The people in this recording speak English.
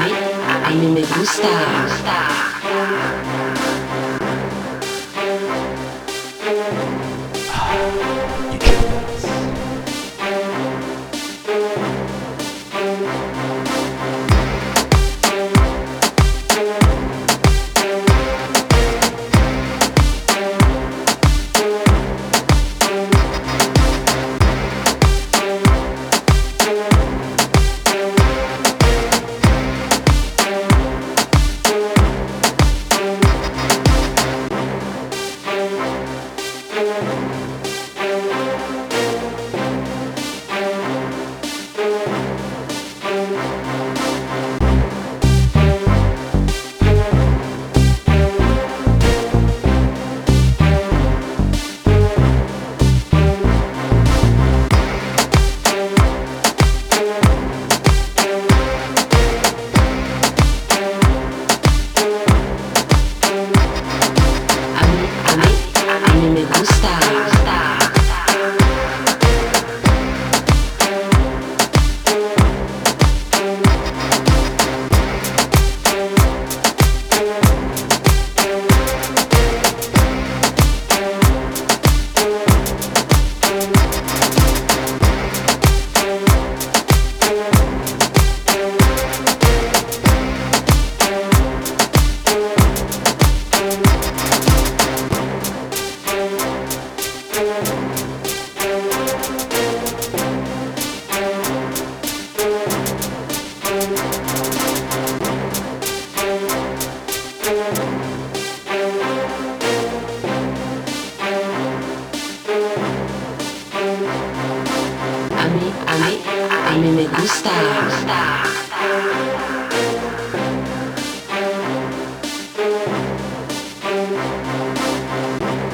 a mí me gusta. A mí me gusta.